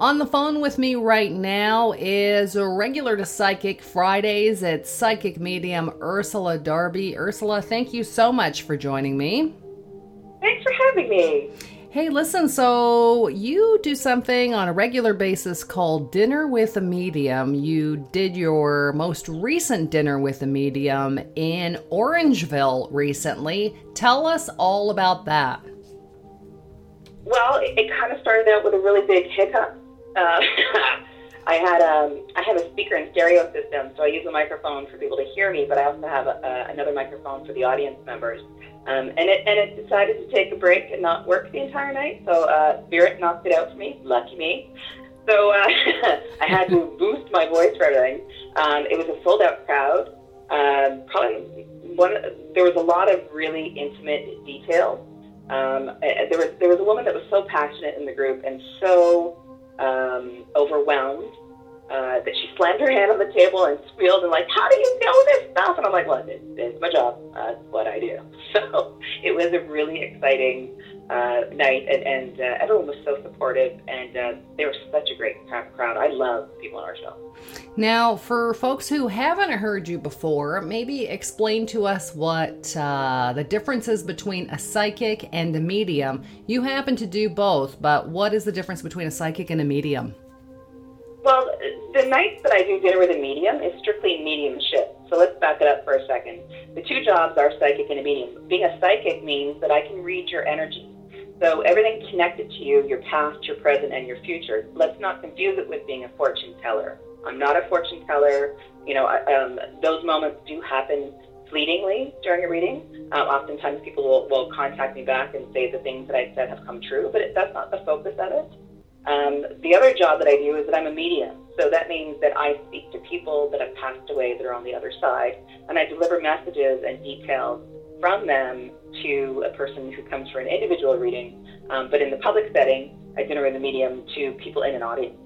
On the phone with me right now is a regular to Psychic Fridays at Psychic Medium, Ursula Darby. Ursula, thank you so much for joining me. Thanks for having me. Hey, listen, so you do something on a regular basis called Dinner with a Medium. You did your most recent Dinner with a Medium in Orangeville recently. Tell us all about that. Well, it kind of started out with a really big hiccup. I have a speaker and stereo system, so I use a microphone for people to hear me, but I also have another microphone for the audience members. And it decided to take a break and not work the entire night, so Spirit knocked it out for me. Lucky me. So I had to boost my voice for everything. It was a sold-out crowd. There was a lot of really intimate details. There was a woman that was so passionate in the group and so overwhelmed that she slammed her hand on the table and squealed and like, how do you know this stuff? And I'm like, well, it's my job. It's what I do. So it was a really exciting night, and everyone was so supportive, and they were such a great crowd. I love people in our show. Now, for folks who haven't heard you before, maybe explain to us what the difference is between a psychic and a medium. You happen to do both, but what is the difference between a psychic and a medium? Well, the nights that I do Dinner with a Medium is strictly mediumship. So let's back it up for a second. The two jobs are psychic and a medium. Being a psychic means that I can read your energy. So everything connected to you, your past, your present, and your future. Let's not confuse it with being a fortune teller. I'm not a fortune teller. You know, those moments do happen fleetingly during a reading. Oftentimes people will contact me back and say the things that I said have come true, but that's not the focus of it. The other job that I do is that I'm a medium. So that means that I speak to people that have passed away that are on the other side, and I deliver messages and details from them to a person who comes for an individual reading. But in the public setting, I Dinner with a Medium to people in an audience.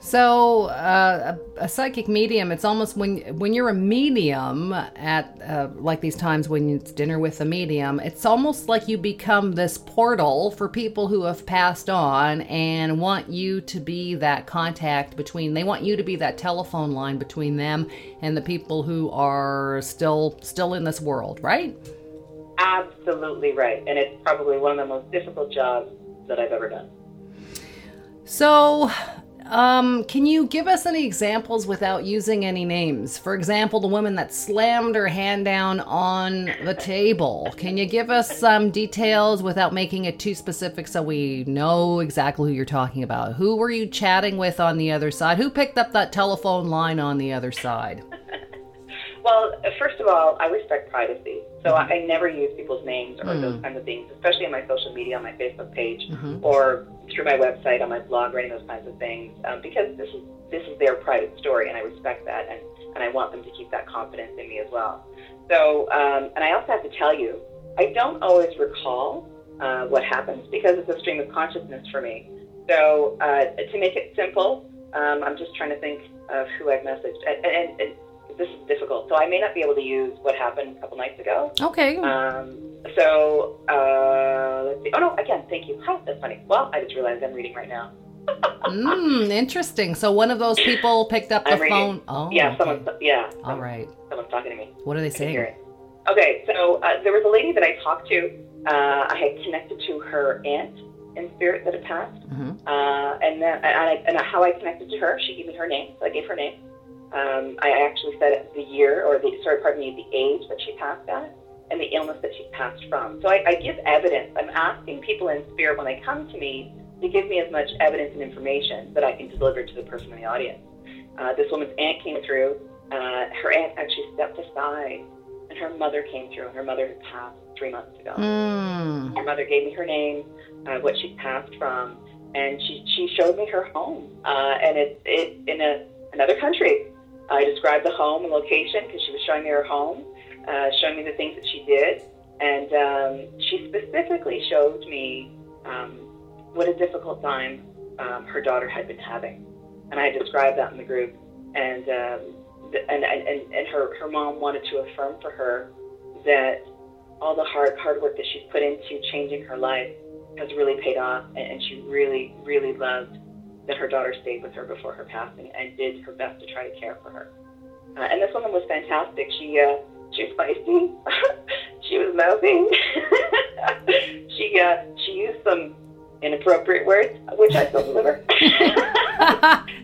So a psychic medium, it's almost when you're a medium at like these times when it's Dinner with a Medium, it's almost like you become this portal for people who have passed on and want you to be that contact between, they want you to be that telephone line between them and the people who are still in this world, right? Absolutely right. And it's probably one of the most difficult jobs that I've ever done. So... can you give us any examples without using any names? For example, the woman that slammed her hand down on the table. Can you give us some details without making it too specific so we know exactly who you're talking about? Who were you chatting with on the other side? Who picked up that telephone line on the other side? Well, first of all, I respect privacy. So I never use people's names or those kinds of things, especially on my social media, on my Facebook page, or through my website, on my blog, or any of those kinds of things, because this is their private story, and I respect that, and I want them to keep that confidence in me as well. So, and I also have to tell you, I don't always recall what happens because it's a stream of consciousness for me. So to make it simple, I'm just trying to think of who I've messaged. And this is difficult, so I may not be able to use what happened a couple nights ago. Okay. Let's see. Oh, no, again, thank you. Huh, that's funny. Well, I just realized I'm reading right now. Interesting. So one of those people picked up the phone. Oh. Yeah, someone. Yeah. All right. Someone's talking to me. What are they saying? Okay, so there was a lady that I talked to. I had connected to her aunt in spirit that had passed. And how I connected to her, she gave me her name, so I gave her name. I actually said the year, the age that she passed at, and the illness that she passed from. So I give evidence. I'm asking people in spirit when they come to me to give me as much evidence and information that I can deliver to the person in the audience. This woman's aunt came through. Her aunt actually stepped aside, and her mother came through. Her mother had passed 3 months ago. Her mother gave me her name, what she passed from, and she showed me her home, and it's in another country. I described the home and location because she was showing me her home, showing me the things that she did, and she specifically showed me what a difficult time her daughter had been having, and I described that in the group, and her mom wanted to affirm for her that all the hard work that she's put into changing her life has really paid off, and she really, really loved that her daughter stayed with her before her passing and did her best to try to care for her. And this woman was fantastic. She was feisty. She was mouthy. She used some inappropriate words, which I still deliver.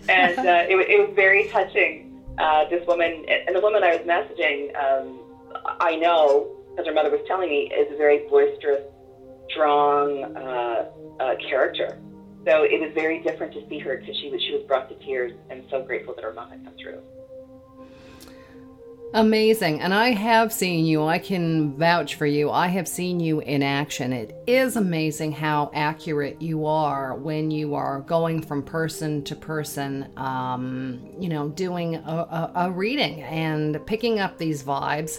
And it was very touching. This woman, and the woman I was messaging, I know, as her mother was telling me, is a very boisterous, strong character. So it was very different to see her because she was brought to tears, and so grateful that her mom had come through. Amazing. And I have seen you. I can vouch for you. I have seen you in action. It is amazing how accurate you are when you are going from person to person, doing a reading and picking up these vibes.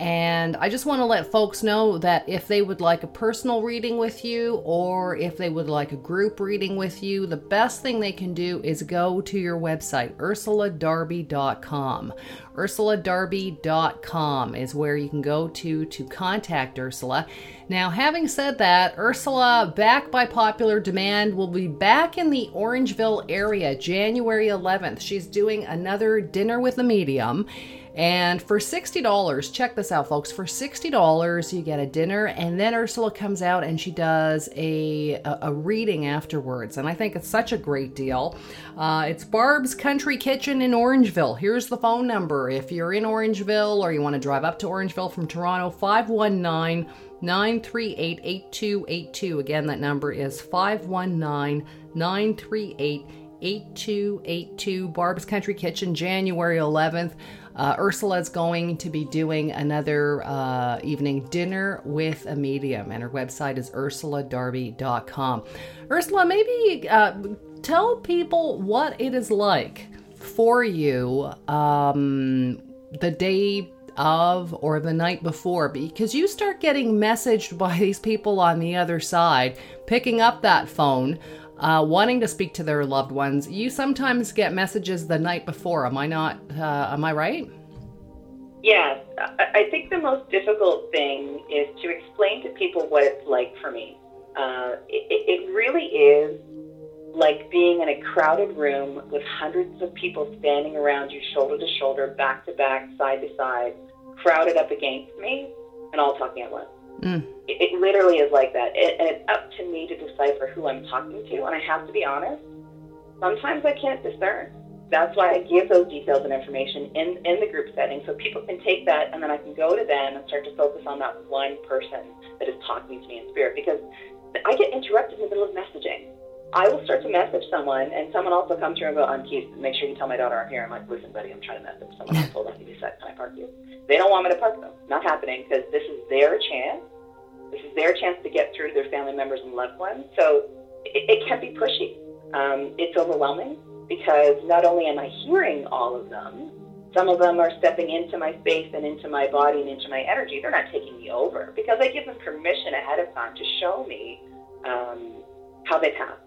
And I just want to let folks know that if they would like a personal reading with you, or if they would like a group reading with you, the best thing they can do is go to your website, ursuladarby.com. ursuladarby.com is where you can go to contact Ursula. Now, having said that, Ursula, back by popular demand, will be back in the Orangeville area January 11th. She's doing another Dinner with a Medium. And for $60, check this out, folks, for $60, you get a dinner, and then Ursula comes out and she does a reading afterwards. And I think it's such a great deal. It's Barb's Country Kitchen in Orangeville. Here's the phone number. If you're in Orangeville or you want to drive up to Orangeville from Toronto, 519-938-8282. Again, that number is 519-938-8282. Barb's Country Kitchen, January 11th. Ursula is going to be doing another evening Dinner with a Medium, and her website is ursuladarby.com. Ursula, maybe tell people what it is like for you the day of or the night before, because you start getting messaged by these people on the other side, picking up that phone, wanting to speak to their loved ones. You sometimes get messages the night before. Am I not? Am I right? Yes. I think the most difficult thing is to explain to people what it's like for me. It really is like being in a crowded room with hundreds of people standing around you, shoulder to shoulder, back to back, side to side, crowded up against me, and all talking at once. Mm. It literally is like that. And it's up to me to decipher who I'm talking to. And I have to be honest, sometimes I can't discern. That's why I give those details and information in the group setting, so people can take that and then I can go to them and start to focus on that one person that is talking to me in spirit, because I get interrupted in the middle of messaging. I will start to message someone, and someone else will come through and go, I'm Keith, make sure you tell my daughter I'm here. I'm like, listen, buddy, I'm trying to message someone. I told them to be set. Can I park you? They don't want me to park them. Not happening, because this is their chance. This is their chance to get through to their family members and loved ones. So it can be pushy. It's overwhelming, because not only am I hearing all of them, some of them are stepping into my space and into my body and into my energy. They're not taking me over, because I give them permission ahead of time to show me how they passed.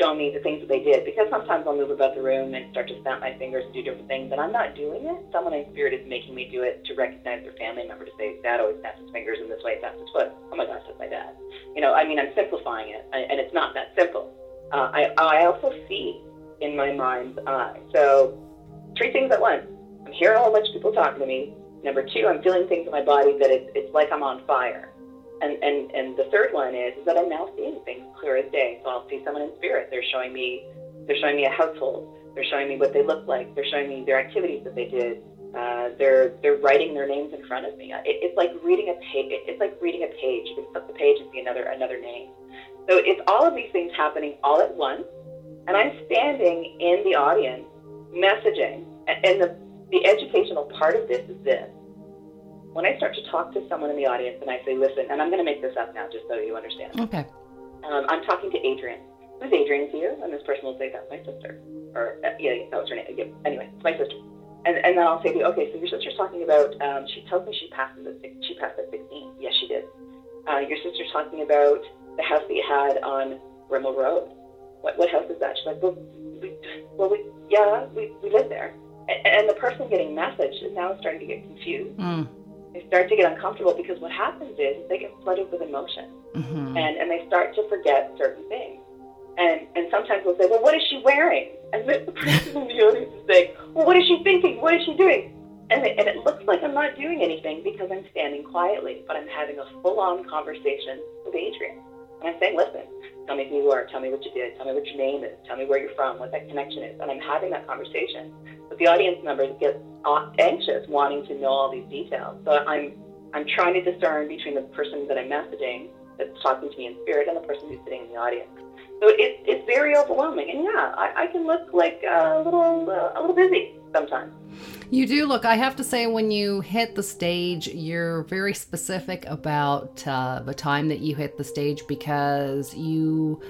Show me the things that they did, because sometimes I'll move above the room and start to snap my fingers and do different things, and I'm not doing it. Someone in spirit is making me do it to recognize their family member, to say, Dad always snaps his fingers in this way, snaps his foot. Oh my gosh, that's my dad. I'm simplifying it, and it's not that simple. I also see in my mind's eye. So, three things at once. I'm hearing a whole bunch of people talking to me. Number two, I'm feeling things in my body that it's like I'm on fire. And the third one is that I'm now seeing things clear as day. So I'll see someone in spirit. They're showing me a household. They're showing me what they look like. They're showing me their activities that they did. They're writing their names in front of me. It's like reading a page. It's like reading a page. You can flip the page and see another name. So it's all of these things happening all at once, and I'm standing in the audience messaging. And the educational part of this is this. When I start to talk to someone in the audience and I say, listen, and I'm going to make this up now just so you understand. Okay. I'm talking to Adrian. Who's Adrian to you? And this person will say, that's my sister. Or, yeah, that was her name. Yeah. Anyway, it's my sister. And then I'll say to you, okay, so your sister's talking about, she tells me she passed at 16. Yes, she did. Your sister's talking about the house that you had on Rimmel Road. What house is that? She's like, we lived there. And the person getting messaged is now starting to get confused. Mm. They start to get uncomfortable, because what happens is they get flooded with emotion, mm-hmm. and they start to forget certain things. And sometimes we'll say, well, what is she wearing? And the person in the audience is saying, well, what is she thinking? What is she doing? And it looks like I'm not doing anything because I'm standing quietly, but I'm having a full-on conversation with Adrian. And I'm saying, listen, tell me who you are, tell me what you did, tell me what your name is, tell me where you're from, what that connection is. And I'm having that conversation. But the audience members get anxious, wanting to know all these details. So I'm trying to discern between the person that I'm messaging that's talking to me in spirit and the person who's sitting in the audience. So it's very overwhelming. And yeah, I can look like a little busy sometimes. You do look, I have to say, when you hit the stage, you're very specific about the time that you hit the stage, because you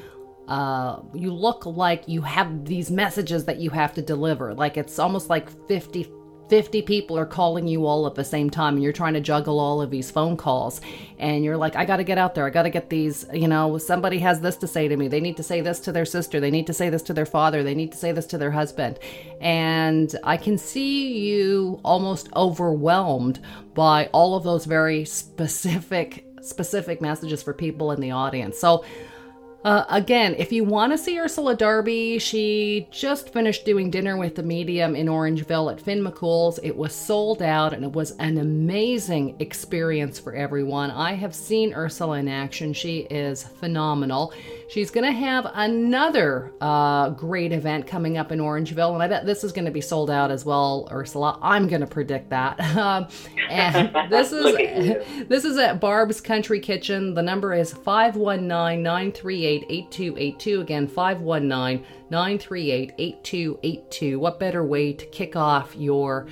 look like you have these messages that you have to deliver. Like, it's almost like 50 people are calling you all at the same time, and you're trying to juggle all of these phone calls, and you're like, I got to get out there. I got to get these, somebody has this to say to me. They need to say this to their sister. They need to say this to their father. They need to say this to their husband. And I can see you almost overwhelmed by all of those very specific messages for people in the audience. So again, if you want to see Ursula Darby, she just finished doing Dinner with the Medium in Orangeville at Finn McCool's. It was sold out, and it was an amazing experience for everyone. I have seen Ursula in action. She is phenomenal. She's going to have another great event coming up in Orangeville, and I bet this is going to be sold out as well, Ursula. I'm going to predict that. And this is at Barb's Country Kitchen. The number is 519-938-8282. Again, 519-938-8282. What better way to kick off your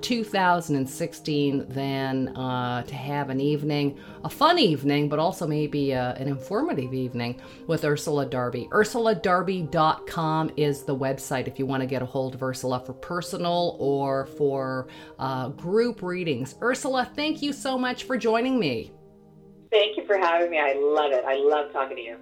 2016 than to have an evening, a fun evening, but also maybe an informative evening with Ursula Darby. UrsulaDarby.com is the website if you want to get a hold of Ursula for personal or for group readings. Ursula, thank you so much for joining me. Thank you for having me. I love it. I love talking to you.